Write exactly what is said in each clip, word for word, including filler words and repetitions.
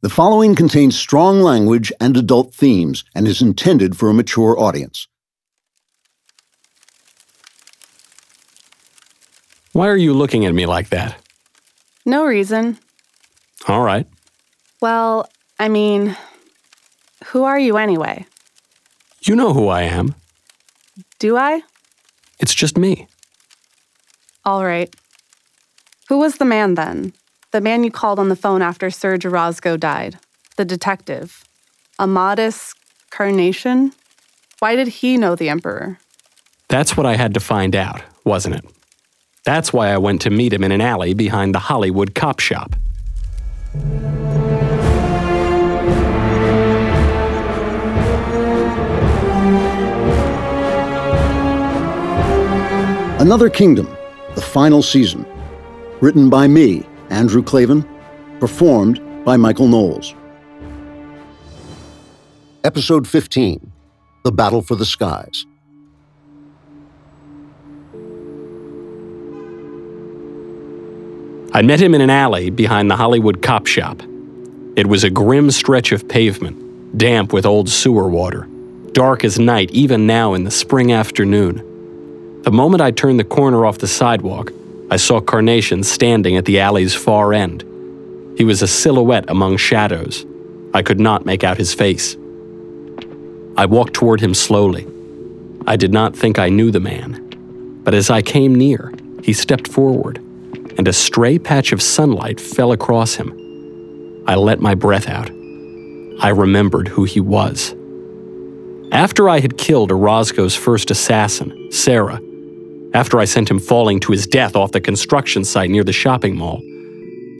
The following contains strong language and adult themes and is intended for a mature audience. Why are you looking at me like that? No reason. All right. Well, I mean, who are you anyway? You know who I am. Do I? It's just me. All right. Who was the man then? The man you called on the phone after Sergio Rosco died. The detective. Amadis Carnation? Why did he know the Emperor? That's what I had to find out, wasn't it? That's why I went to meet him in an alley behind the Hollywood cop shop. Another Kingdom, the final season. Written by me, Andrew Klavan. Performed by Michael Knowles. Episode fifteen, The Battle for the Skies. I met him in an alley behind the Hollywood cop shop. It was a grim stretch of pavement, damp with old sewer water, dark as night even now in the spring afternoon. The moment I turned the corner off the sidewalk, I saw Carnation standing at the alley's far end. He was a silhouette among shadows. I could not make out his face. I walked toward him slowly. I did not think I knew the man. But as I came near, he stepped forward, and a stray patch of sunlight fell across him. I let my breath out. I remembered who he was. After I had killed Orozco's first assassin, Sarah, after I sent him falling to his death off the construction site near the shopping mall,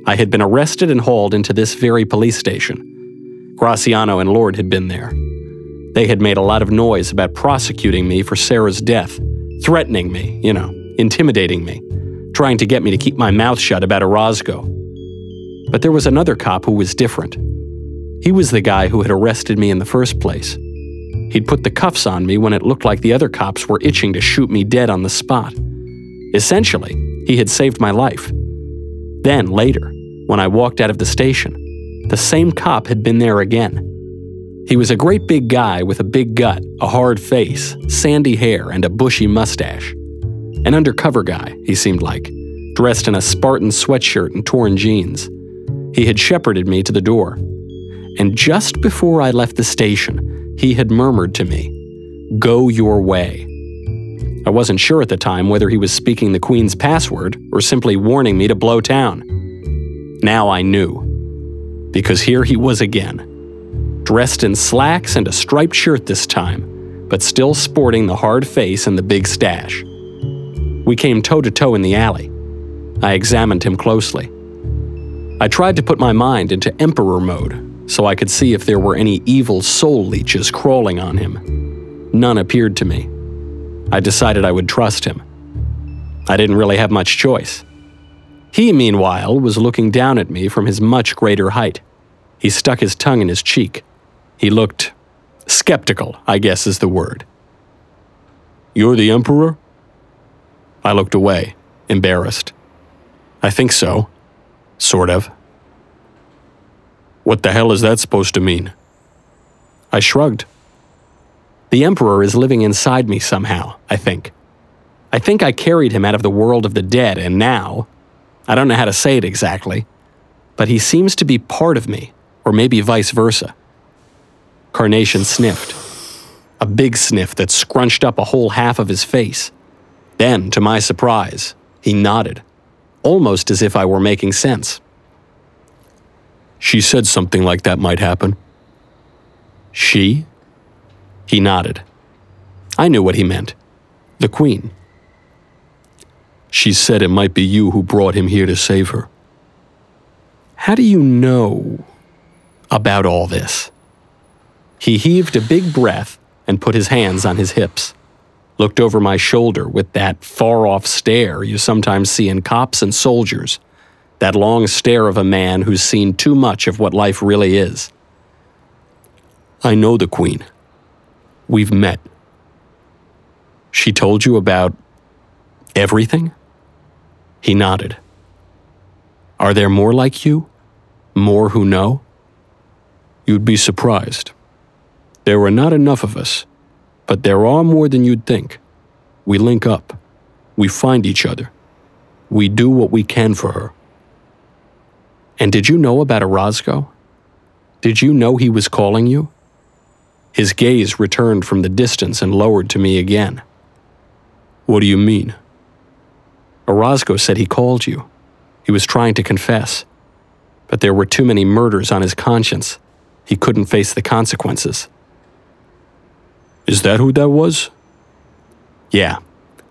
I had been arrested and hauled into this very police station. Graciano and Lord had been there. They had made a lot of noise about prosecuting me for Sarah's death, threatening me, you know, intimidating me, trying to get me to keep my mouth shut about Orozco. But there was another cop who was different. He was the guy who had arrested me in the first place. He'd put the cuffs on me when it looked like the other cops were itching to shoot me dead on the spot. Essentially, he had saved my life. Then, later, when I walked out of the station, the same cop had been there again. He was a great big guy with a big gut, a hard face, sandy hair, and a bushy mustache. An undercover guy, he seemed like, dressed in a Spartan sweatshirt and torn jeans. He had shepherded me to the door. And just before I left the station, he had murmured to me, "Go your way." I wasn't sure at the time whether he was speaking the Queen's password or simply warning me to blow town. Now I knew, because here he was again, dressed in slacks and a striped shirt this time, but still sporting the hard face and the big stash. We came toe-to-toe in the alley. I examined him closely. I tried to put my mind into emperor mode, so I could see if there were any evil soul leeches crawling on him. None appeared to me. I decided I would trust him. I didn't really have much choice. He, meanwhile, was looking down at me from his much greater height. He stuck his tongue in his cheek. He looked skeptical, I guess is the word. "You're the Emperor?" I looked away, embarrassed. "I think so. Sort of." "What the hell is that supposed to mean?" I shrugged. The Emperor is living inside me somehow, I think. I think I carried him out of the world of the dead, and now, I don't know how to say it exactly, but he seems to be part of me, or maybe vice versa. Carnation sniffed. A big sniff that scrunched up a whole half of his face. Then, to my surprise, he nodded, almost as if I were making sense. "She said something like that might happen." "She?" He nodded. I knew what he meant. The Queen. "She said it might be you who brought him here to save her." "How do you know about all this?" He heaved a big breath and put his hands on his hips, looked over my shoulder with that far-off stare you sometimes see in cops and soldiers. That long stare of a man who's seen too much of what life really is. "I know the Queen. We've met. She told you about everything?" He nodded. "Are there more like you? More who know? you'd be surprised. There are not enough of us, but there are more than you'd think. We link up. We find each other. We do what we can for her. And did you know about Orozco? Did you know he was calling you? His gaze returned from the distance and lowered to me again. What do you mean? Orozco said he called you. He was trying to confess. But there were too many murders on his conscience. He couldn't face the consequences. Is that who that was? Yeah,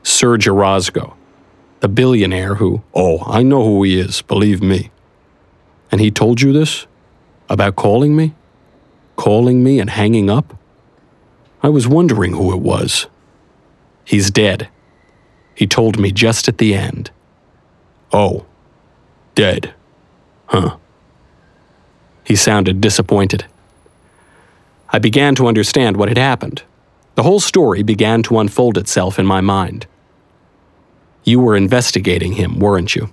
Sergio Rosco, the billionaire who, oh, I know who he is, believe me. And he told you this? About calling me? Calling me and hanging up? I was wondering who it was. He's dead. He told me just at the end. Oh, dead. Huh. He sounded disappointed. I began to understand what had happened. The whole story began to unfold itself in my mind. You were investigating him, weren't you?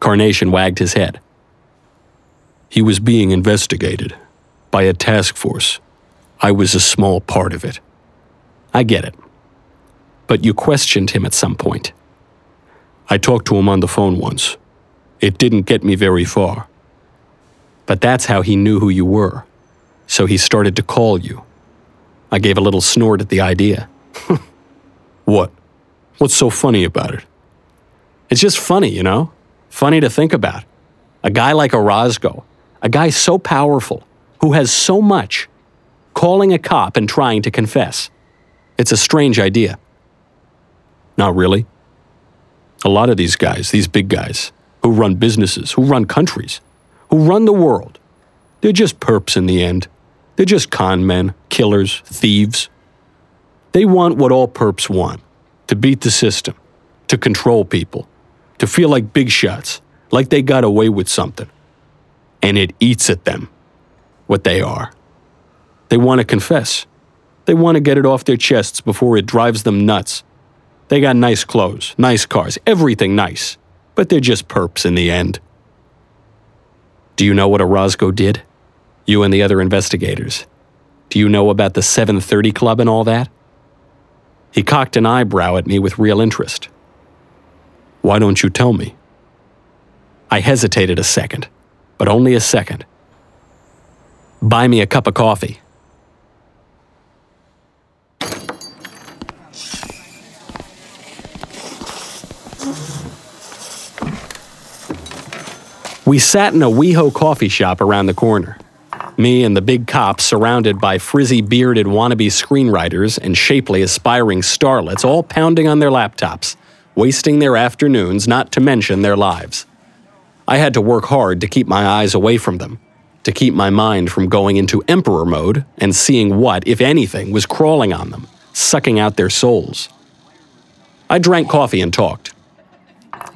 Carnation wagged his head. He was being investigated by a task force. I was a small part of it. I get it. But you questioned him at some point. I talked to him on the phone once. It didn't get me very far. But that's how he knew who you were. So he started to call you. I gave a little snort at the idea. What? What's so funny about it? It's just funny, you know? Funny to think about. A guy like Orozco, a guy so powerful, who has so much, calling a cop and trying to confess. It's a strange idea. Not really. A lot of these guys, these big guys, who run businesses, who run countries, who run the world, they're just perps in the end. They're just con men, killers, thieves. They want what all perps want, to beat the system, to control people, to feel like big shots, like they got away with something. And it eats at them, what they are. They want to confess. They want to get it off their chests before it drives them nuts. They got nice clothes, nice cars, everything nice, but they're just perps in the end. Do you know what Orozco did? You and the other investigators. Do you know about the seven thirty Club and all that? He cocked an eyebrow at me with real interest. Why don't you tell me? I hesitated a second, but only a second. Buy me a cup of coffee. We sat in a WeHo coffee shop around the corner. Me and the big cop surrounded by frizzy-bearded wannabe screenwriters and shapely aspiring starlets all pounding on their laptops, wasting their afternoons, not to mention their lives. I had to work hard to keep my eyes away from them, to keep my mind from going into emperor mode and seeing what, if anything, was crawling on them, sucking out their souls. I drank coffee and talked.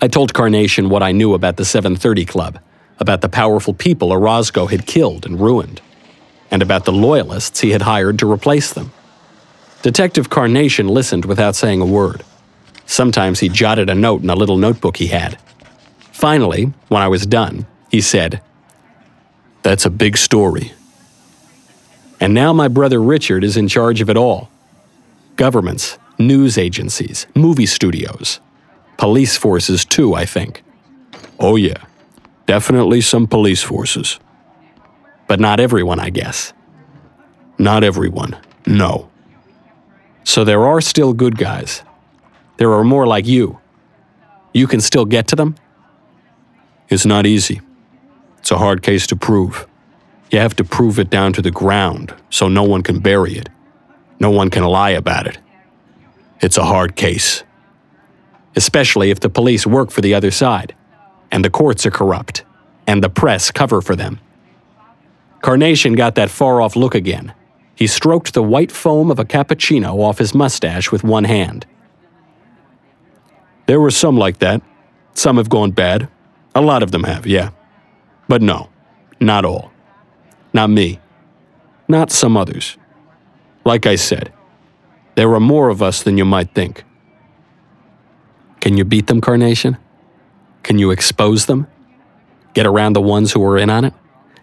I told Carnation what I knew about the seven thirty Club, about the powerful people Orozco had killed and ruined, and about the loyalists he had hired to replace them. Detective Carnation listened without saying a word. Sometimes he jotted a note in a little notebook he had. Finally, when I was done, he said, "That's a big story. And now my brother Richard is in charge of it all. Governments, news agencies, movie studios. Police forces too, I think." Oh yeah. Definitely some police forces. But not everyone, I guess. Not everyone, no. So there are still good guys. There are more like you. You can still get to them? It's not easy. It's a hard case to prove. You have to prove it down to the ground so no one can bury it. No one can lie about it. It's a hard case. Especially if the police work for the other side, and the courts are corrupt, and the press cover for them. Carnation got that far-off look again. He stroked the white foam of a cappuccino off his mustache with one hand. There were some like that. Some have gone bad. A lot of them have, yeah. But no, not all. Not me. Not some others. Like I said, there are more of us than you might think. Can you beat them, Carnation? Can you expose them? Get around the ones who are in on it?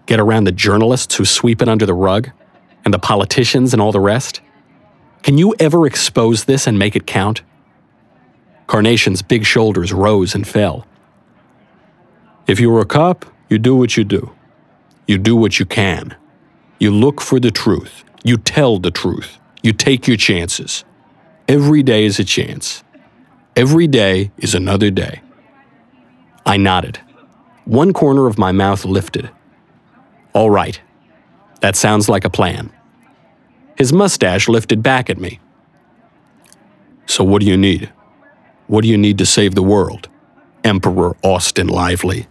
get around the journalists who sweep it under the rug, and the politicians and all the rest? Can you ever expose this and make it count? Carnation's big shoulders rose and fell. If you're a cop, you do what you do. You do what you can. You look for the truth. You tell the truth. You take your chances. Every day is a chance. Every day is another day. I nodded. One corner of my mouth lifted. All right. That sounds like a plan. His mustache lifted back at me. So what do you need? What do you need to save the world, Emperor Austin Lively?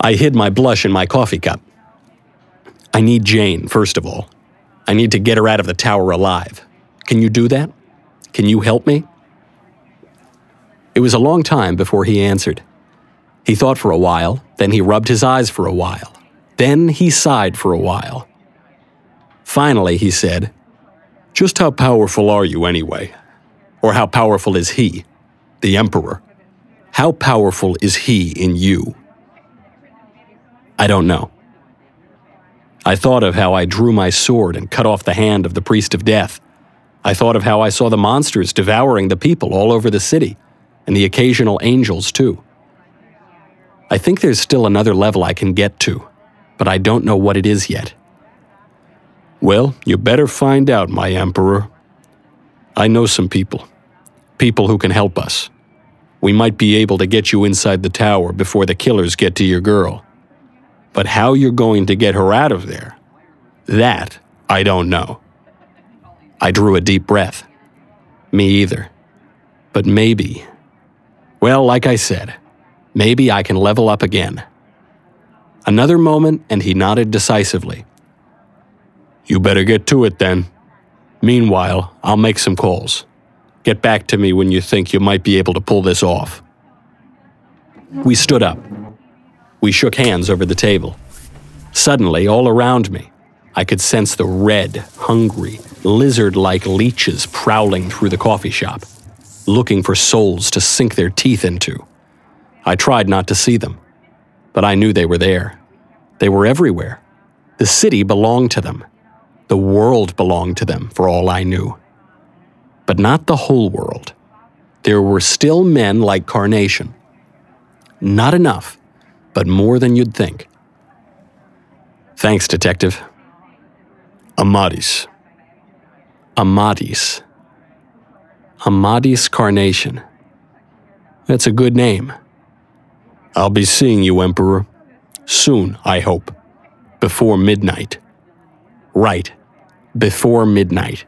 I hid my blush in my coffee cup. I need Jane, first of all. I need to get her out of the tower alive. Can you do that? Can you help me? It was a long time before he answered. He thought for a while, then he rubbed his eyes for a while. Then he sighed for a while. Finally, he said, "Just how powerful are you anyway? Or how powerful is he, the Emperor? How powerful is he in you?" I don't know. I thought of how I drew my sword and cut off the hand of the priest of death. I thought of how I saw the monsters devouring the people all over the city, and the occasional angels too. I think there's still another level I can get to, but I don't know what it is yet. Well, you better find out, my Emperor. I know some people. People who can help us. We might be able to get you inside the tower before the killers get to your girl. But how you're going to get her out of there, that I don't know. I drew a deep breath. Me either. But maybe, well, like I said, maybe I can level up again. Another moment, and he nodded decisively. You better get to it then. Meanwhile, I'll make some calls. Get back to me when you think you might be able to pull this off. We stood up. We shook hands over the table. Suddenly, all around me, I could sense the red, hungry, lizard-like leeches prowling through the coffee shop, looking for souls to sink their teeth into. I tried not to see them, but I knew they were there. They were everywhere. The city belonged to them. The world belonged to them, for all I knew. But not the whole world. There were still men like Carnation. Not enough, but more than you'd think. Thanks, Detective. Amadis. Amadis. Amadis Carnation. That's a good name. I'll be seeing you, Emperor. Soon, I hope. Before midnight. Right. Before midnight.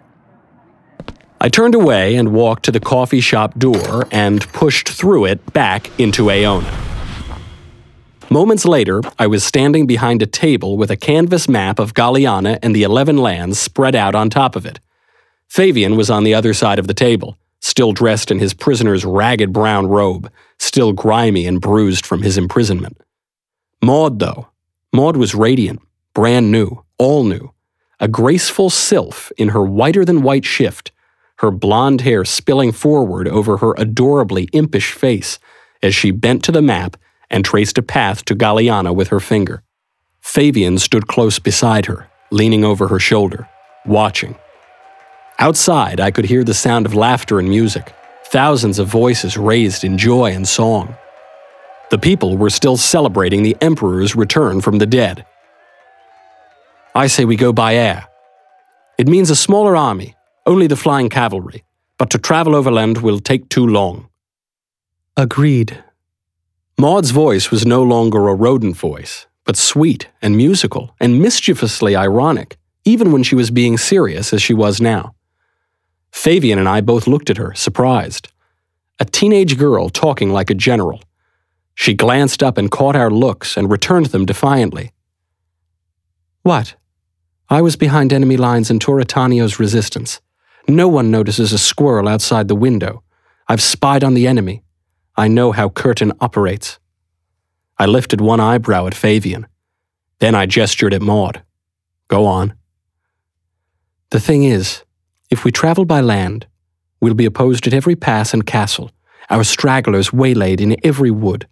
I turned away and walked to the coffee shop door and pushed through it back into Aeona. Moments later, I was standing behind a table with a canvas map of Galliana and the Eleven Lands spread out on top of it. Favian was on the other side of the table, still dressed in his prisoner's ragged brown robe, still grimy and bruised from his imprisonment. Maud, though. Maud was radiant, brand new, all new. A graceful sylph in her whiter-than-white shift, her blonde hair spilling forward over her adorably impish face as she bent to the map and traced a path to Galliana with her finger. Favian stood close beside her, leaning over her shoulder, watching. Outside, I could hear the sound of laughter and music, thousands of voices raised in joy and song. The people were still celebrating the Emperor's return from the dead. I say we go by air. It means a smaller army, only the flying cavalry, but to travel overland will take too long. Agreed. Maud's voice was no longer a rodent voice, but sweet and musical and mischievously ironic, even when she was being serious as she was now. Favian and I both looked at her, surprised. A teenage girl talking like a general. She glanced up and caught our looks and returned them defiantly. What? I was behind enemy lines in Toratanio's resistance. No one notices a squirrel outside the window. I've spied on the enemy. I know how Curtin operates. I lifted one eyebrow at Favian. Then I gestured at Maud. Go on. The thing is, if we travel by land, we'll be opposed at every pass and castle, our stragglers waylaid in every wood.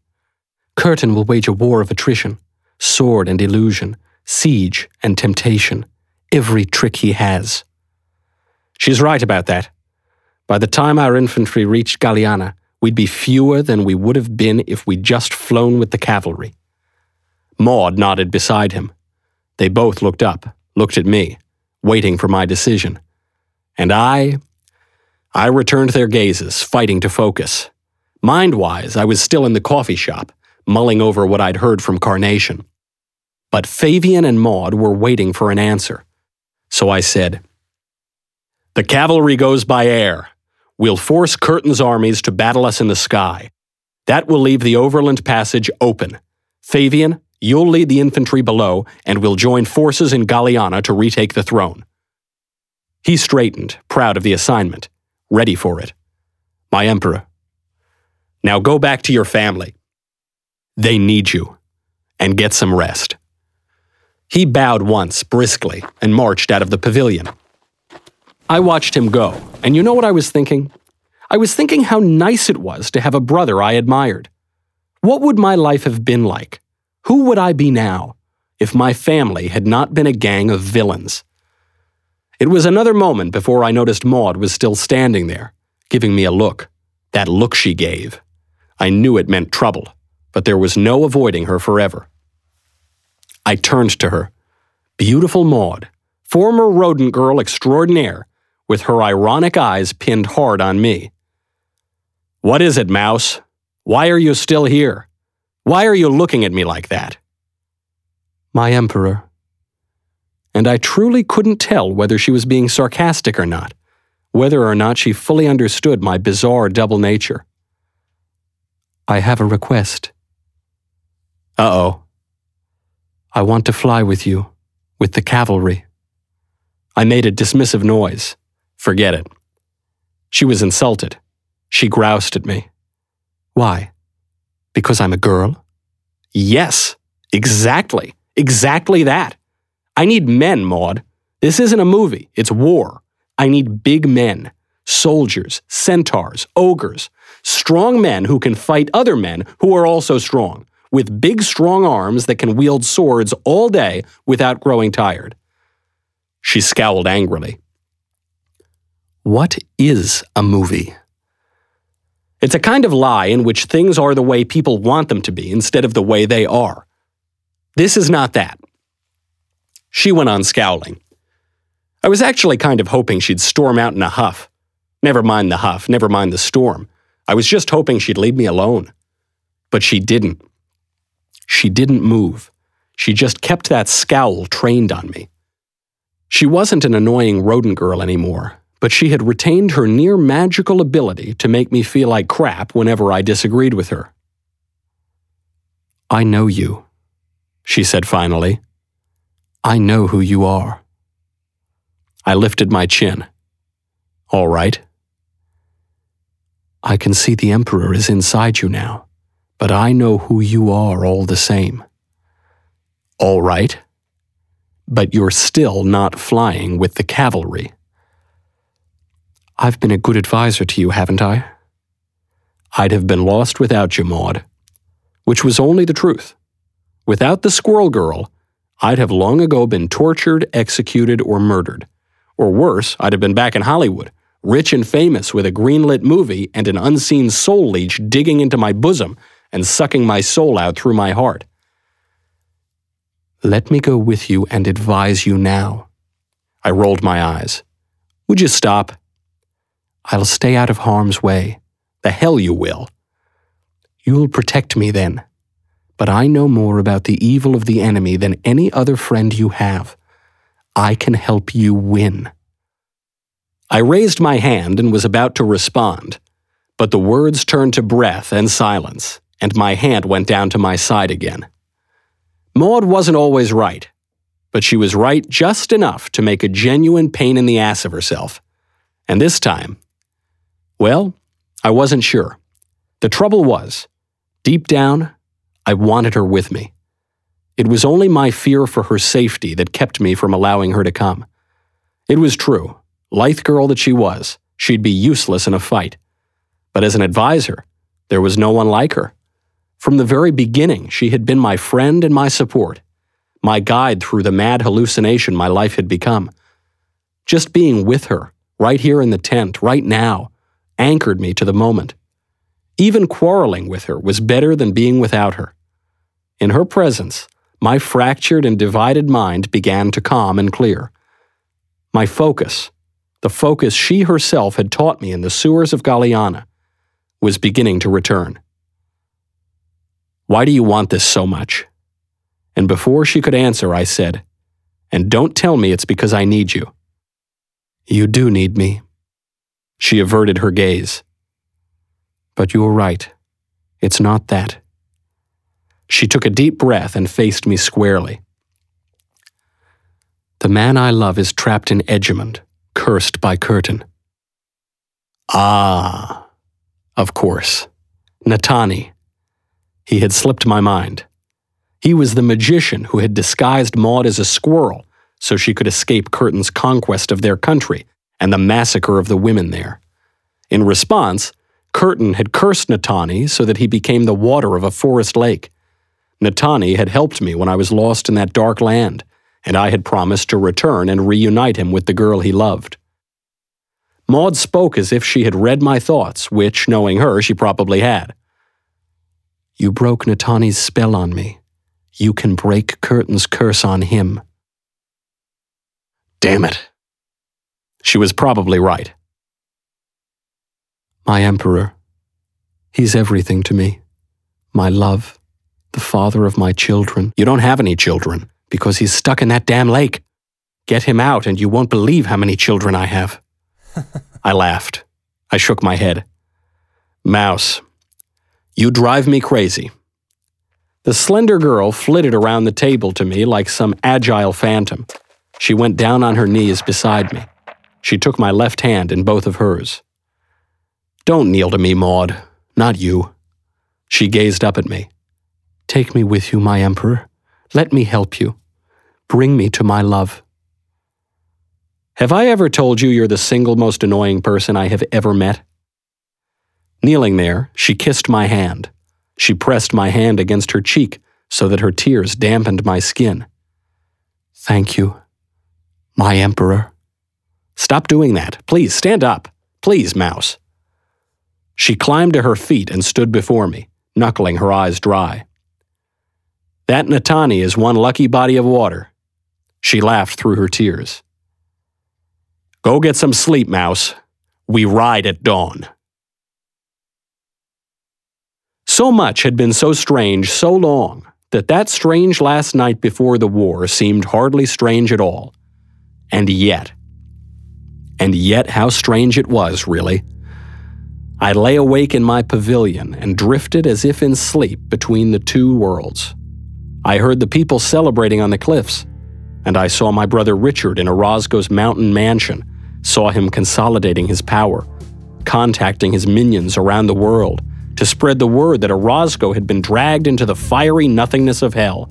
Curtin will wage a war of attrition. sword and illusion, siege and temptation, every trick he has. She's right about that. By the time our infantry reached Galliana, we'd be fewer than we would have been if we'd just flown with the cavalry. Maud nodded beside him. They both looked up, looked at me, waiting for my decision. And I... I returned their gazes, fighting to focus. Mind-wise, I was still in the coffee shop, mulling over what I'd heard from Carnation. But Favian and Maud were waiting for an answer. So I said, "The cavalry goes by air. We'll force Curtin's armies to battle us in the sky. That will leave the overland passage open. Favian, you'll lead the infantry below, and we'll join forces in Galliana to retake the throne." He straightened, proud of the assignment, ready for it. "My emperor, now go back to your family. They need you. And get some rest." He bowed once, briskly, and marched out of the pavilion. I watched him go, and you know what I was thinking? I was thinking how nice it was to have a brother I admired. What would my life have been like? Who would I be now, if my family had not been a gang of villains? It was another moment before I noticed Maud was still standing there, giving me a look. That look she gave. I knew it meant trouble, but there was no avoiding her forever. I turned to her. Beautiful Maud, former rodent girl extraordinaire, with her ironic eyes pinned hard on me. "What is it, Mouse? Why are you still here? Why are you looking at me like that?" "My emperor." And I truly couldn't tell whether she was being sarcastic or not, whether or not she fully understood my bizarre double nature. "I have a request." "Uh-oh." "I want to fly with you, with the cavalry." I made a dismissive noise. Forget it. She was insulted. She groused at me. "Why? Because I'm a girl?" "Yes, exactly. Exactly that. I need men, Maud. This isn't a movie. It's war. I need big men. Soldiers, centaurs, ogres. Strong men who can fight other men who are also strong, with big, strong arms that can wield swords all day without growing tired." She scowled angrily. "What is a movie?" "It's a kind of lie in which things are the way people want them to be instead of the way they are. This is not that." She went on scowling. I was actually kind of hoping she'd storm out in a huff. Never mind the huff, never mind the storm. I was just hoping she'd leave me alone. But she didn't. She didn't move. She just kept that scowl trained on me. She wasn't an annoying rodent girl anymore, but she had retained her near-magical ability to make me feel like crap whenever I disagreed with her. "I know you," she said finally. "I know who you are." I lifted my chin. "All right." "I can see the Emperor is inside you now, but I know who you are all the same." "All right. But you're still not flying with the cavalry." "I've been a good advisor to you, haven't I?" "I'd have been lost without you, Maud." Which was only the truth. Without the squirrel girl, I'd have long ago been tortured, executed, or murdered. Or worse, I'd have been back in Hollywood, rich and famous with a greenlit movie and an unseen soul leech digging into my bosom and sucking my soul out through my heart. "Let me go with you and advise you now." I rolled my eyes. "Would you stop?" "I'll stay out of harm's way." "The hell you will." "You'll protect me then. But I know more about the evil of the enemy than any other friend you have. I can help you win." I raised my hand and was about to respond, but the words turned to breath and silence, and my hand went down to my side again. Maud wasn't always right, but she was right just enough to make a genuine pain in the ass of herself. And this time, well, I wasn't sure. The trouble was, deep down, I wanted her with me. It was only my fear for her safety that kept me from allowing her to come. It was true, lithe girl that she was, she'd be useless in a fight. But as an advisor, there was no one like her. From the very beginning, she had been my friend and my support, my guide through the mad hallucination my life had become. Just being with her, right here in the tent, right now, anchored me to the moment. Even quarreling with her was better than being without her. In her presence, my fractured and divided mind began to calm and clear. My focus, the focus she herself had taught me in the sewers of Galliana, was beginning to return. Why do you want this so much? And before she could answer, I said, and don't tell me it's because I need you. You do need me. She averted her gaze. But you were right. It's not that. She took a deep breath and faced me squarely. The man I love is trapped in Edgemond, cursed by Curtin. Ah, of course. Natani. He had slipped my mind. He was the magician who had disguised Maud as a squirrel so she could escape Curtin's conquest of their country and the massacre of the women there. In response, Curtin had cursed Natani so that he became the water of a forest lake. Natani had helped me when I was lost in that dark land, and I had promised to return and reunite him with the girl he loved. Maud spoke as if she had read my thoughts, which, knowing her, she probably had. You broke Natani's spell on me. You can break Curtin's curse on him. Damn it. She was probably right. My emperor. He's everything to me. My love. The father of my children. You don't have any children, because he's stuck in that damn lake. Get him out, and you won't believe how many children I have. I laughed. I shook my head. Mouse. You drive me crazy. The slender girl flitted around the table to me like some agile phantom. She went down on her knees beside me. She took my left hand in both of hers. Don't kneel to me, Maud. Not you. She gazed up at me. Take me with you, my emperor. Let me help you. Bring me to my love. Have I ever told you you're the single most annoying person I have ever met? Kneeling there, she kissed my hand. She pressed my hand against her cheek so that her tears dampened my skin. Thank you, my emperor. Stop doing that. Please, stand up. Please, Mouse. She climbed to her feet and stood before me, knuckling her eyes dry. That Natani is one lucky body of water. She laughed through her tears. Go get some sleep, Mouse. We ride at dawn. So much had been so strange so long that that strange last night before the war seemed hardly strange at all. And yet, and yet how strange it was, really. I lay awake in my pavilion and drifted as if in sleep between the two worlds. I heard the people celebrating on the cliffs, and I saw my brother Richard in Orozco's mountain mansion, saw him consolidating his power, contacting his minions around the world, to spread the word that Orozco had been dragged into the fiery nothingness of hell.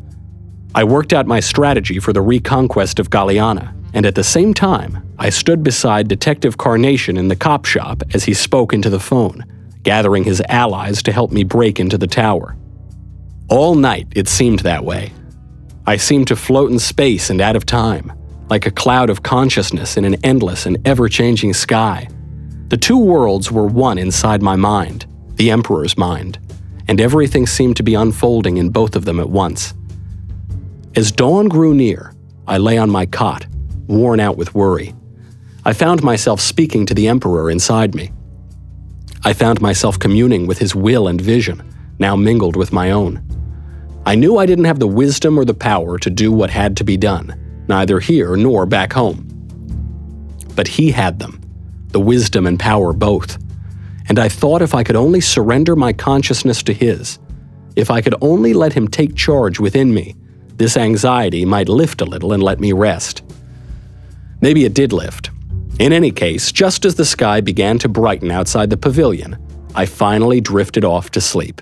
I worked out my strategy for the reconquest of Galliana, and at the same time, I stood beside Detective Carnation in the cop shop as he spoke into the phone, gathering his allies to help me break into the tower. All night, it seemed that way. I seemed to float in space and out of time, like a cloud of consciousness in an endless and ever-changing sky. The two worlds were one inside my mind, the Emperor's mind, and everything seemed to be unfolding in both of them at once. As dawn grew near, I lay on my cot, worn out with worry. I found myself speaking to the Emperor inside me. I found myself communing with his will and vision, now mingled with my own. I knew I didn't have the wisdom or the power to do what had to be done, neither here nor back home. But he had them, the wisdom and power both. And I thought if I could only surrender my consciousness to his, if I could only let him take charge within me, this anxiety might lift a little and let me rest. Maybe it did lift. In any case, just as the sky began to brighten outside the pavilion, I finally drifted off to sleep.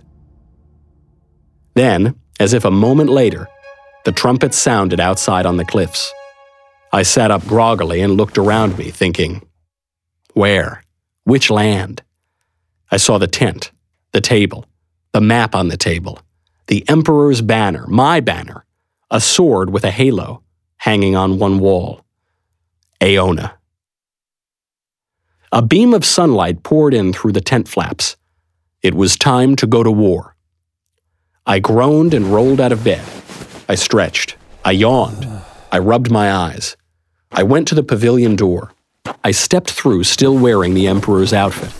Then, as if a moment later, the trumpets sounded outside on the cliffs. I sat up groggily and looked around me, thinking, where? Which land? I saw the tent, the table, the map on the table, the Emperor's banner, my banner, a sword with a halo hanging on one wall. Aeona. A beam of sunlight poured in through the tent flaps. It was time to go to war. I groaned and rolled out of bed. I stretched. I yawned. I rubbed my eyes. I went to the pavilion door. I stepped through, still wearing the Emperor's outfit,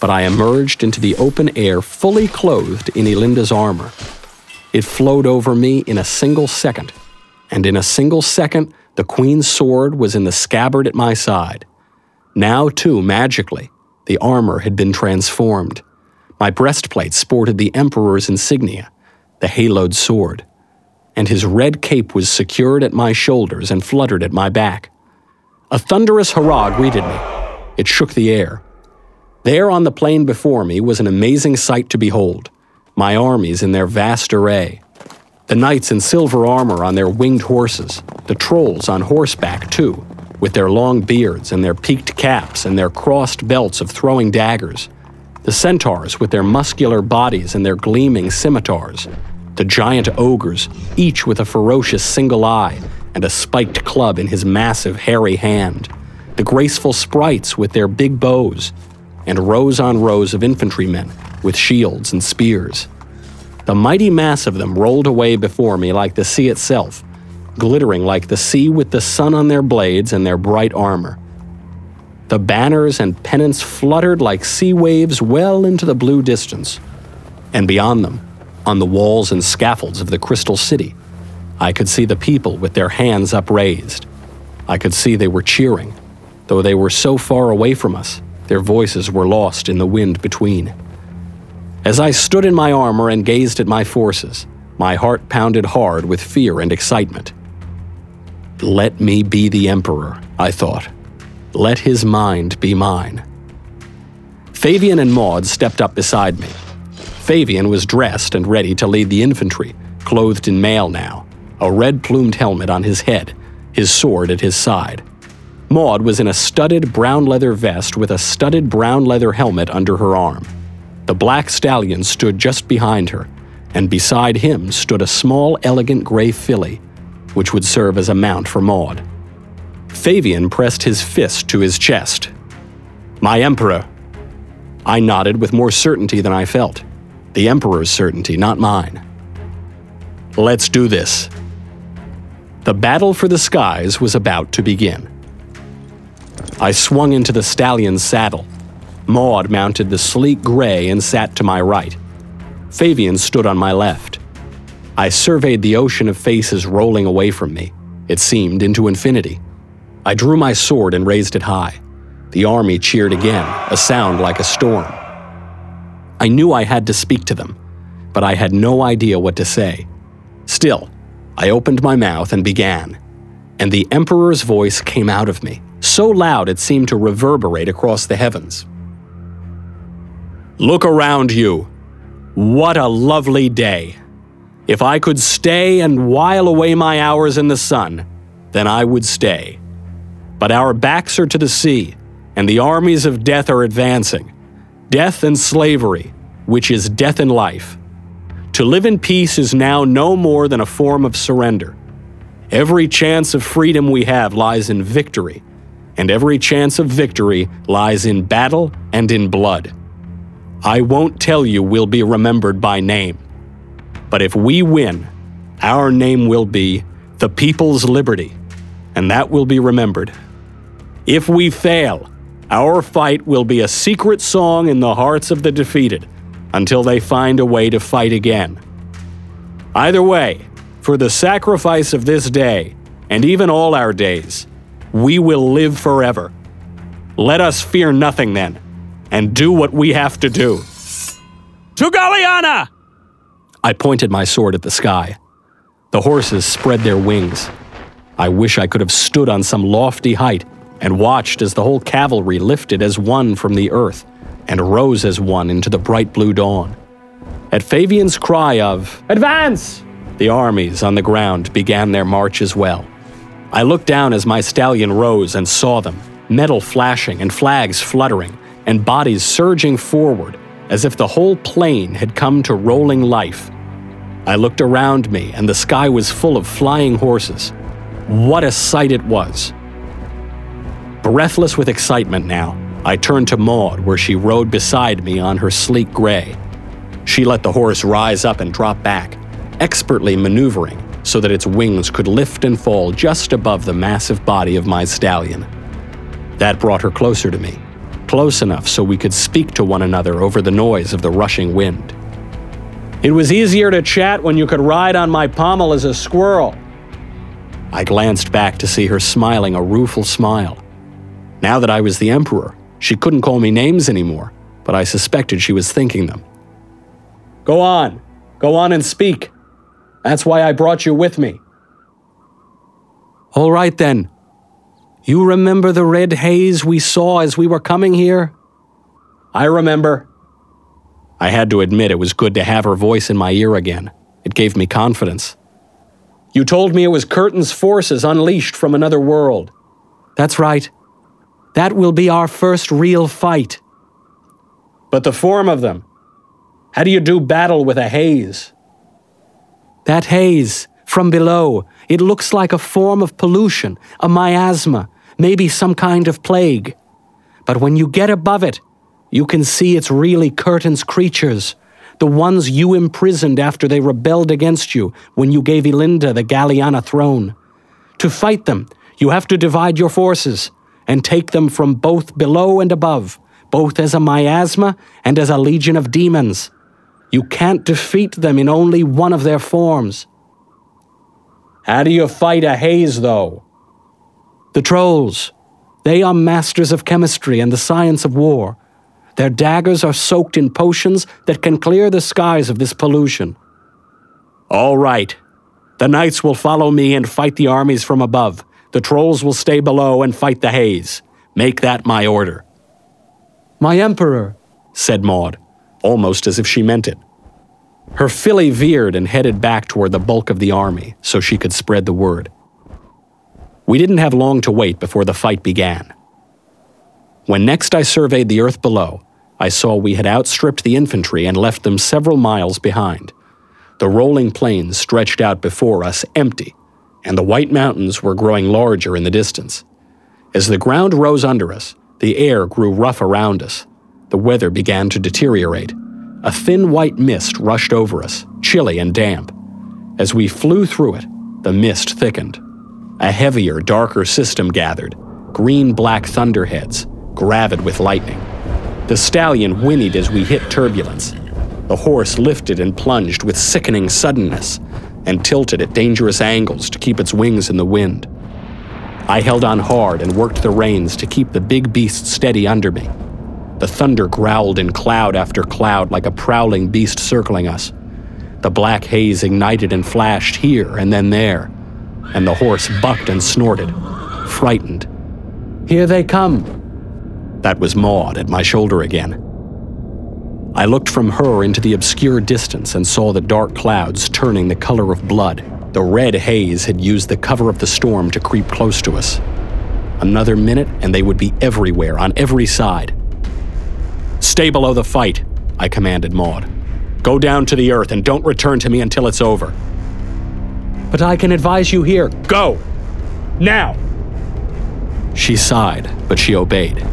but I emerged into the open air, fully clothed in Elinda's armor. It flowed over me in a single second, and in a single second, the Queen's sword was in the scabbard at my side. Now, too, magically, the armor had been transformed. My breastplate sported the Emperor's insignia, the haloed sword, and his red cape was secured at my shoulders and fluttered at my back. A thunderous hurrah greeted me. It shook the air. There on the plain before me was an amazing sight to behold, my armies in their vast array. The knights in silver armor on their winged horses, the trolls on horseback too, with their long beards and their peaked caps and their crossed belts of throwing daggers, the centaurs with their muscular bodies and their gleaming scimitars, the giant ogres, each with a ferocious single eye and a spiked club in his massive hairy hand, the graceful sprites with their big bows, and rows on rows of infantrymen with shields and spears. The mighty mass of them rolled away before me like the sea itself, glittering like the sea with the sun on their blades and their bright armor. The banners and pennants fluttered like sea waves well into the blue distance, and beyond them, on the walls and scaffolds of the Crystal City, I could see the people with their hands upraised. I could see they were cheering, though they were so far away from us, their voices were lost in the wind between. As I stood in my armor and gazed at my forces, my heart pounded hard with fear and excitement. Let me be the Emperor, I thought. Let his mind be mine. Favian and Maud stepped up beside me. Favian was dressed and ready to lead the infantry, clothed in mail now, a red-plumed helmet on his head, his sword at his side. Maud was in a studded brown leather vest with a studded brown leather helmet under her arm. The black stallion stood just behind her, and beside him stood a small, elegant gray filly, which would serve as a mount for Maud. Favian pressed his fist to his chest. "My Emperor!" I nodded with more certainty than I felt. The Emperor's certainty, not mine. "Let's do this." The battle for the skies was about to begin. I swung into the stallion's saddle. Maud mounted the sleek gray and sat to my right. Favian stood on my left. I surveyed the ocean of faces rolling away from me. It seemed into infinity. I drew my sword and raised it high. The army cheered again, a sound like a storm. I knew I had to speak to them, but I had no idea what to say. Still, I opened my mouth and began, and the Emperor's voice came out of me, so loud it seemed to reverberate across the heavens. "Look around you. What a lovely day. If I could stay and while away my hours in the sun, then I would stay. But our backs are to the sea, and the armies of death are advancing. Death and slavery, which is death and life. To live in peace is now no more than a form of surrender. Every chance of freedom we have lies in victory, and every chance of victory lies in battle and in blood. I won't tell you we'll be remembered by name, but if we win, our name will be the People's Liberty, and that will be remembered. If we fail, our fight will be a secret song in the hearts of the defeated until they find a way to fight again. Either way, for the sacrifice of this day, and even all our days, we will live forever. Let us fear nothing then, and do what we have to do. To Galliana!" I pointed my sword at the sky. The horses spread their wings. I wish I could have stood on some lofty height and watched as the whole cavalry lifted as one from the earth and rose as one into the bright blue dawn. At Favian's cry of, "Advance!" the armies on the ground began their march as well. I looked down as my stallion rose and saw them, metal flashing and flags fluttering, and bodies surging forward, as if the whole plane had come to rolling life. I looked around me, and the sky was full of flying horses. What a sight it was! Breathless with excitement now, I turned to Maud, where she rode beside me on her sleek gray. She let the horse rise up and drop back, expertly maneuvering so that its wings could lift and fall just above the massive body of my stallion. That brought her closer to me, close enough so we could speak to one another over the noise of the rushing wind. It was easier to chat when you could ride on my pommel as a squirrel. I glanced back to see her smiling a rueful smile. Now that I was the emperor, she couldn't call me names anymore, but I suspected she was thinking them. Go on, go on and speak. That's why I brought you with me. All right then. You remember the red haze we saw as we were coming here? I remember. I had to admit it was good to have her voice in my ear again. It gave me confidence. You told me it was Curtin's forces unleashed from another world. That's right. That will be our first real fight. But the form of them. How do you do battle with a haze? That haze, from below, it looks like a form of pollution, a miasma, maybe some kind of plague. But when you get above it, you can see it's really Curtin's creatures, the ones you imprisoned after they rebelled against you when you gave Elinda the Galliana throne. To fight them, you have to divide your forces and take them from both below and above, both as a miasma and as a legion of demons. You can't defeat them in only one of their forms. How do you fight a haze, though? The trolls. They are masters of chemistry and the science of war. Their daggers are soaked in potions that can clear the skies of this pollution. All right. The knights will follow me and fight the armies from above. The trolls will stay below and fight the haze. Make that my order. My emperor, said Maud, almost as if she meant it. Her filly veered and headed back toward the bulk of the army so she could spread the word. We didn't have long to wait before the fight began. When next I surveyed the earth below, I saw we had outstripped the infantry and left them several miles behind. The rolling plains stretched out before us empty, and the white mountains were growing larger in the distance. As the ground rose under us, the air grew rough around us. The weather began to deteriorate. A thin white mist rushed over us, chilly and damp. As we flew through it, the mist thickened. A heavier, darker system gathered, green-black thunderheads, gravid with lightning. The stallion whinnied as we hit turbulence. The horse lifted and plunged with sickening suddenness and tilted at dangerous angles to keep its wings in the wind. I held on hard and worked the reins to keep the big beast steady under me. The thunder growled in cloud after cloud like a prowling beast circling us. The black haze ignited and flashed here and then there, and the horse bucked and snorted, frightened. Here they come. That was Maud at my shoulder again. I looked from her into the obscure distance and saw the dark clouds turning the color of blood. The red haze had used the cover of the storm to creep close to us. Another minute and they would be everywhere, on every side. Stay below the fight, I commanded Maud. Go down to the earth and don't return to me until it's over. But I can advise you here. Go! Now! She sighed, but she obeyed.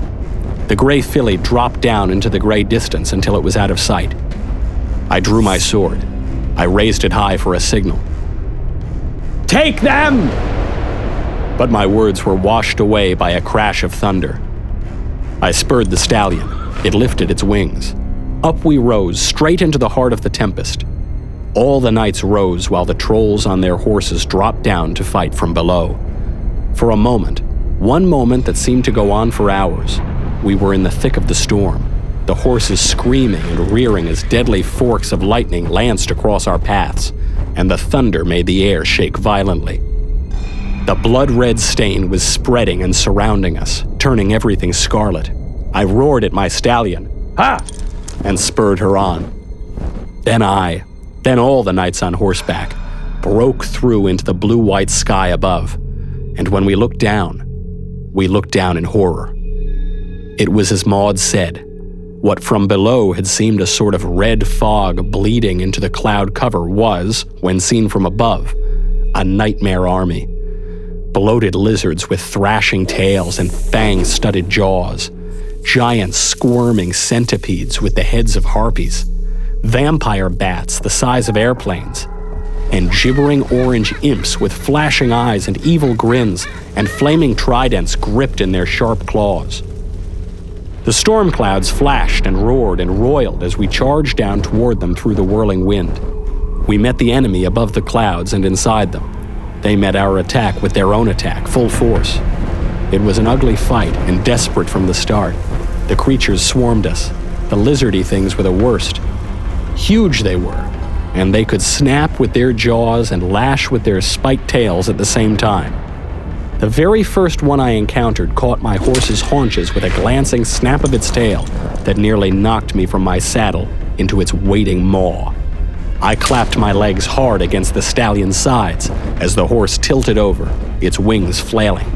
The gray filly dropped down into the gray distance until it was out of sight. I drew my sword. I raised it high for a signal. Take them! But my words were washed away by a crash of thunder. I spurred the stallion. It lifted its wings. Up we rose, straight into the heart of the tempest. All the knights rose while the trolls on their horses dropped down to fight from below. For a moment, one moment that seemed to go on for hours, we were in the thick of the storm, the horses screaming and rearing as deadly forks of lightning lanced across our paths, and the thunder made the air shake violently. The blood-red stain was spreading and surrounding us, turning everything scarlet. I roared at my stallion, ha! And spurred her on. Then I, then all the knights on horseback, broke through into the blue-white sky above, and when we looked down, we looked down in horror. It was as Maud said, What from below had seemed a sort of red fog bleeding into the cloud cover was, when seen from above, a nightmare army. Bloated lizards with thrashing tails and fang-studded jaws. Giant squirming centipedes with the heads of harpies. Vampire bats the size of airplanes. And gibbering orange imps with flashing eyes and evil grins and flaming tridents gripped in their sharp claws. The storm clouds flashed and roared and roiled as we charged down toward them through the whirling wind. We met the enemy above the clouds and inside them. They met our attack with their own attack, full force. It was an ugly fight and desperate from the start. The creatures swarmed us. The lizardy things were the worst. Huge they were, and they could snap with their jaws and lash with their spiked tails at the same time. The very first one I encountered caught my horse's haunches with a glancing snap of its tail that nearly knocked me from my saddle into its waiting maw. I clapped my legs hard against the stallion's sides as the horse tilted over, its wings flailing.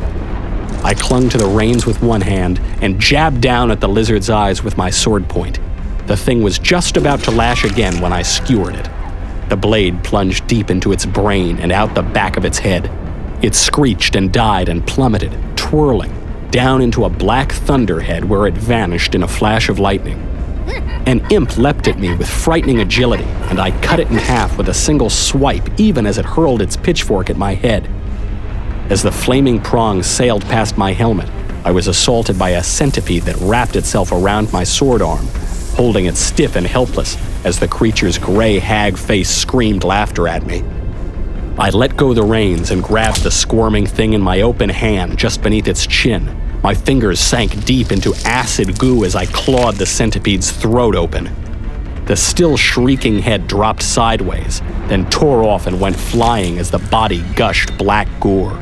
I clung to the reins with one hand and jabbed down at the lizard's eyes with my sword point. The thing was just about to lash again when I skewered it. The blade plunged deep into its brain and out the back of its head. It screeched and died and plummeted, twirling, down into a black thunderhead where it vanished in a flash of lightning. An imp leapt at me with frightening agility, and I cut it in half with a single swipe even as it hurled its pitchfork at my head. As the flaming prong sailed past my helmet, I was assaulted by a centipede that wrapped itself around my sword arm, holding it stiff and helpless as the creature's gray hag face screamed laughter at me. I let go the reins and grabbed the squirming thing in my open hand just beneath its chin. My fingers sank deep into acid goo as I clawed the centipede's throat open. The still shrieking head dropped sideways, then tore off and went flying as the body gushed black gore.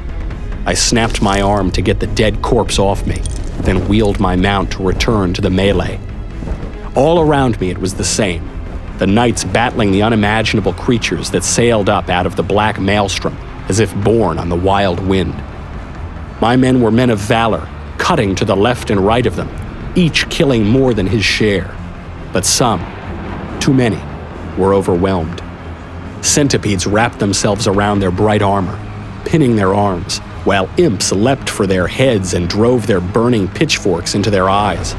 I snapped my arm to get the dead corpse off me, then wheeled my mount to return to the melee. All around me it was the same. The knights battling the unimaginable creatures that sailed up out of the black maelstrom, as if borne on the wild wind. My men were men of valor, cutting to the left and right of them, each killing more than his share. But some, too many, were overwhelmed. Centipedes wrapped themselves around their bright armor, pinning their arms, while imps leapt for their heads and drove their burning pitchforks into their eyes.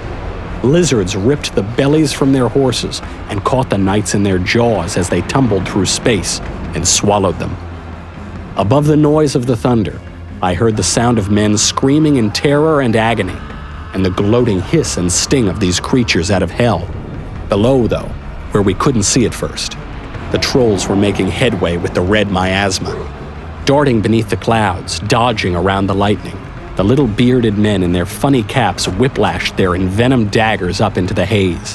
Lizards ripped the bellies from their horses and caught the knights in their jaws as they tumbled through space and swallowed them. Above the noise of the thunder, I heard the sound of men screaming in terror and agony, and the gloating hiss and sting of these creatures out of hell. Below, though, where we couldn't see at first, the trolls were making headway with the red miasma. Darting beneath the clouds, dodging around the lightning, the little bearded men in their funny caps whiplashed their envenomed daggers up into the haze.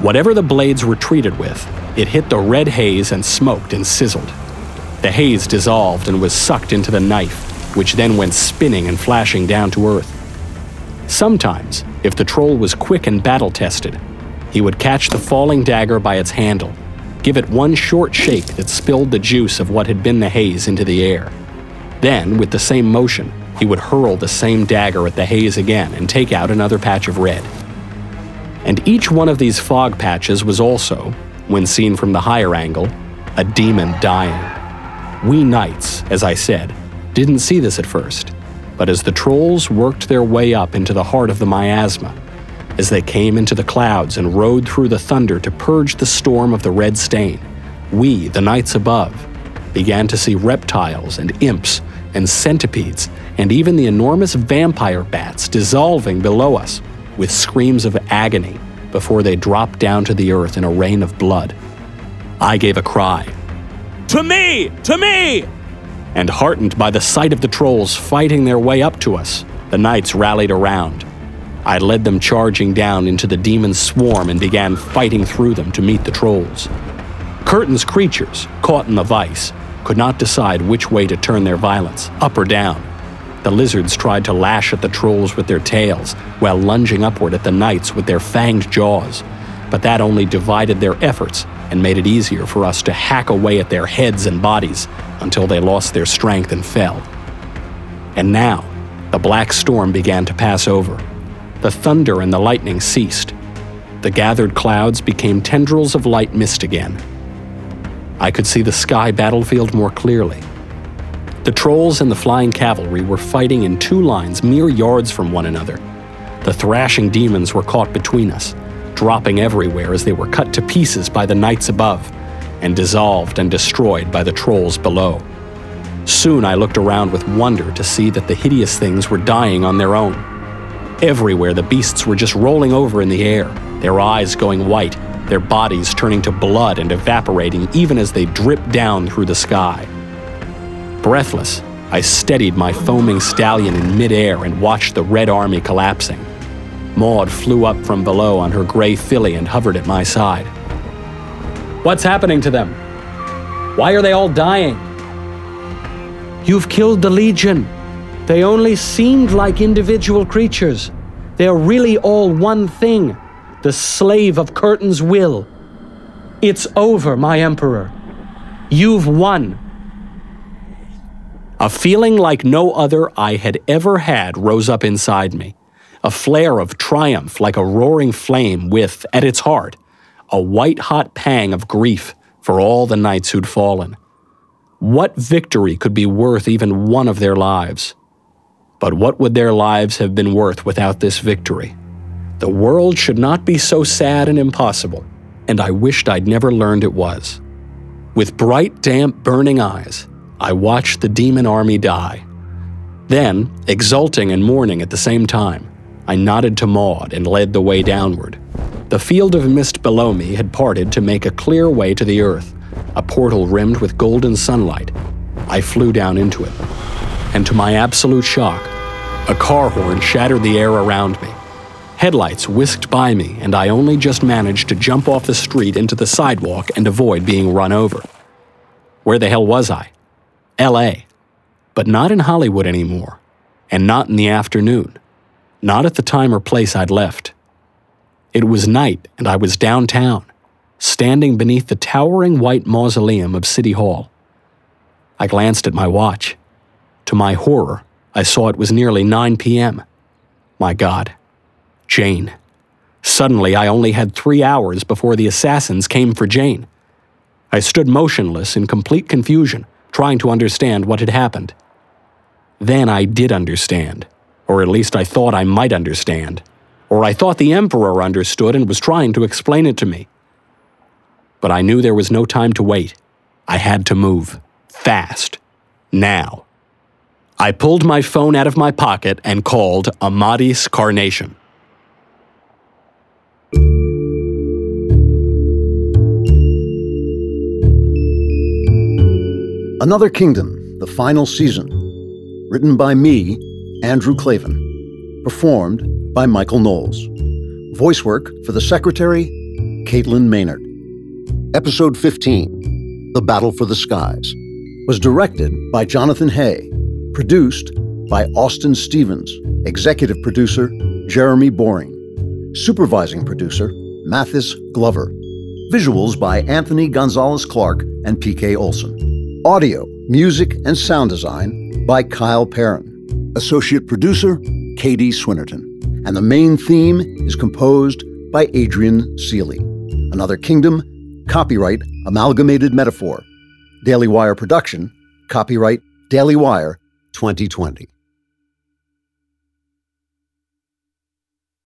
Whatever the blades were treated with, it hit the red haze and smoked and sizzled. The haze dissolved and was sucked into the knife, which then went spinning and flashing down to earth. Sometimes, if the troll was quick and battle-tested, he would catch the falling dagger by its handle, give it one short shake that spilled the juice of what had been the haze into the air. Then, with the same motion, he would hurl the same dagger at the haze again and take out another patch of red. And each one of these fog patches was also, when seen from the higher angle, a demon dying. We knights, as I said, didn't see this at first, but as the trolls worked their way up into the heart of the miasma, as they came into the clouds and rode through the thunder to purge the storm of the red stain, we, the knights above, began to see reptiles and imps and centipedes and even the enormous vampire bats dissolving below us with screams of agony before they dropped down to the earth in a rain of blood. I gave a cry, "To me! To me!" And heartened by the sight of the trolls fighting their way up to us, the knights rallied around. I led them charging down into the demon swarm and began fighting through them to meet the trolls. Curtin's creatures, caught in the vice, could not decide which way to turn their violence, up or down. The lizards tried to lash at the trolls with their tails, while lunging upward at the knights with their fanged jaws, but that only divided their efforts and made it easier for us to hack away at their heads and bodies until they lost their strength and fell. And now, the black storm began to pass over. The thunder and the lightning ceased. The gathered clouds became tendrils of light mist again. I could see the sky battlefield more clearly. The trolls and the flying cavalry were fighting in two lines mere yards from one another. The thrashing demons were caught between us, dropping everywhere as they were cut to pieces by the knights above and dissolved and destroyed by the trolls below. Soon I looked around with wonder to see that the hideous things were dying on their own. Everywhere the beasts were just rolling over in the air, their eyes going white, their bodies turning to blood and evaporating even as they dripped down through the sky. Breathless, I steadied my foaming stallion in midair and watched the Red Army collapsing. Maud flew up from below on her gray filly and hovered at my side. "What's happening to them? Why are they all dying?" "You've killed the Legion. They only seemed like individual creatures. They are really all one thing, the slave of Curtin's will. It's over, my Emperor. You've won." A feeling like no other I had ever had rose up inside me, a flare of triumph like a roaring flame with, at its heart, a white-hot pang of grief for all the knights who'd fallen. What victory could be worth even one of their lives? But what would their lives have been worth without this victory? The world should not be so sad and impossible, and I wished I'd never learned it was. With bright, damp, burning eyes, I watched the demon army die. Then, exulting and mourning at the same time, I nodded to Maud and led the way downward. The field of mist below me had parted to make a clear way to the earth, a portal rimmed with golden sunlight. I flew down into it. And to my absolute shock, a car horn shattered the air around me. Headlights whisked by me, and I only just managed to jump off the street into the sidewalk and avoid being run over. Where the hell was I? L A, but not in Hollywood anymore, and not in the afternoon, not at the time or place I'd left. It was night, and I was downtown, standing beneath the towering white mausoleum of City Hall. I glanced at my watch. To my horror, I saw it was nearly nine p.m. My God, Jane. Suddenly, I only had three hours before the assassins came for Jane. I stood motionless in complete confusion, trying to understand what had happened. Then I did understand, or at least I thought I might understand, or I thought the Emperor understood and was trying to explain it to me. But I knew there was no time to wait. I had to move. Fast. Now. I pulled my phone out of my pocket and called Amadis Carnation. Another Kingdom, the final season. Written by me, Andrew Klavan. Performed by Michael Knowles. Voice work for the Secretary, Caitlin Maynard. Episode fifteen, The Battle for the Skies, was directed by Jonathan Hay. Produced by Austin Stevens. Executive producer, Jeremy Boring. Supervising producer, Mathis Glover. Visuals by Anthony Gonzalez-Clark and P K. Olson. Audio, music, and sound design by Kyle Perrin. Associate producer, Katie Swinnerton. And the main theme is composed by Adrian Seely. Another Kingdom, copyright Amalgamated Metaphor. Daily Wire production, copyright Daily Wire twenty twenty.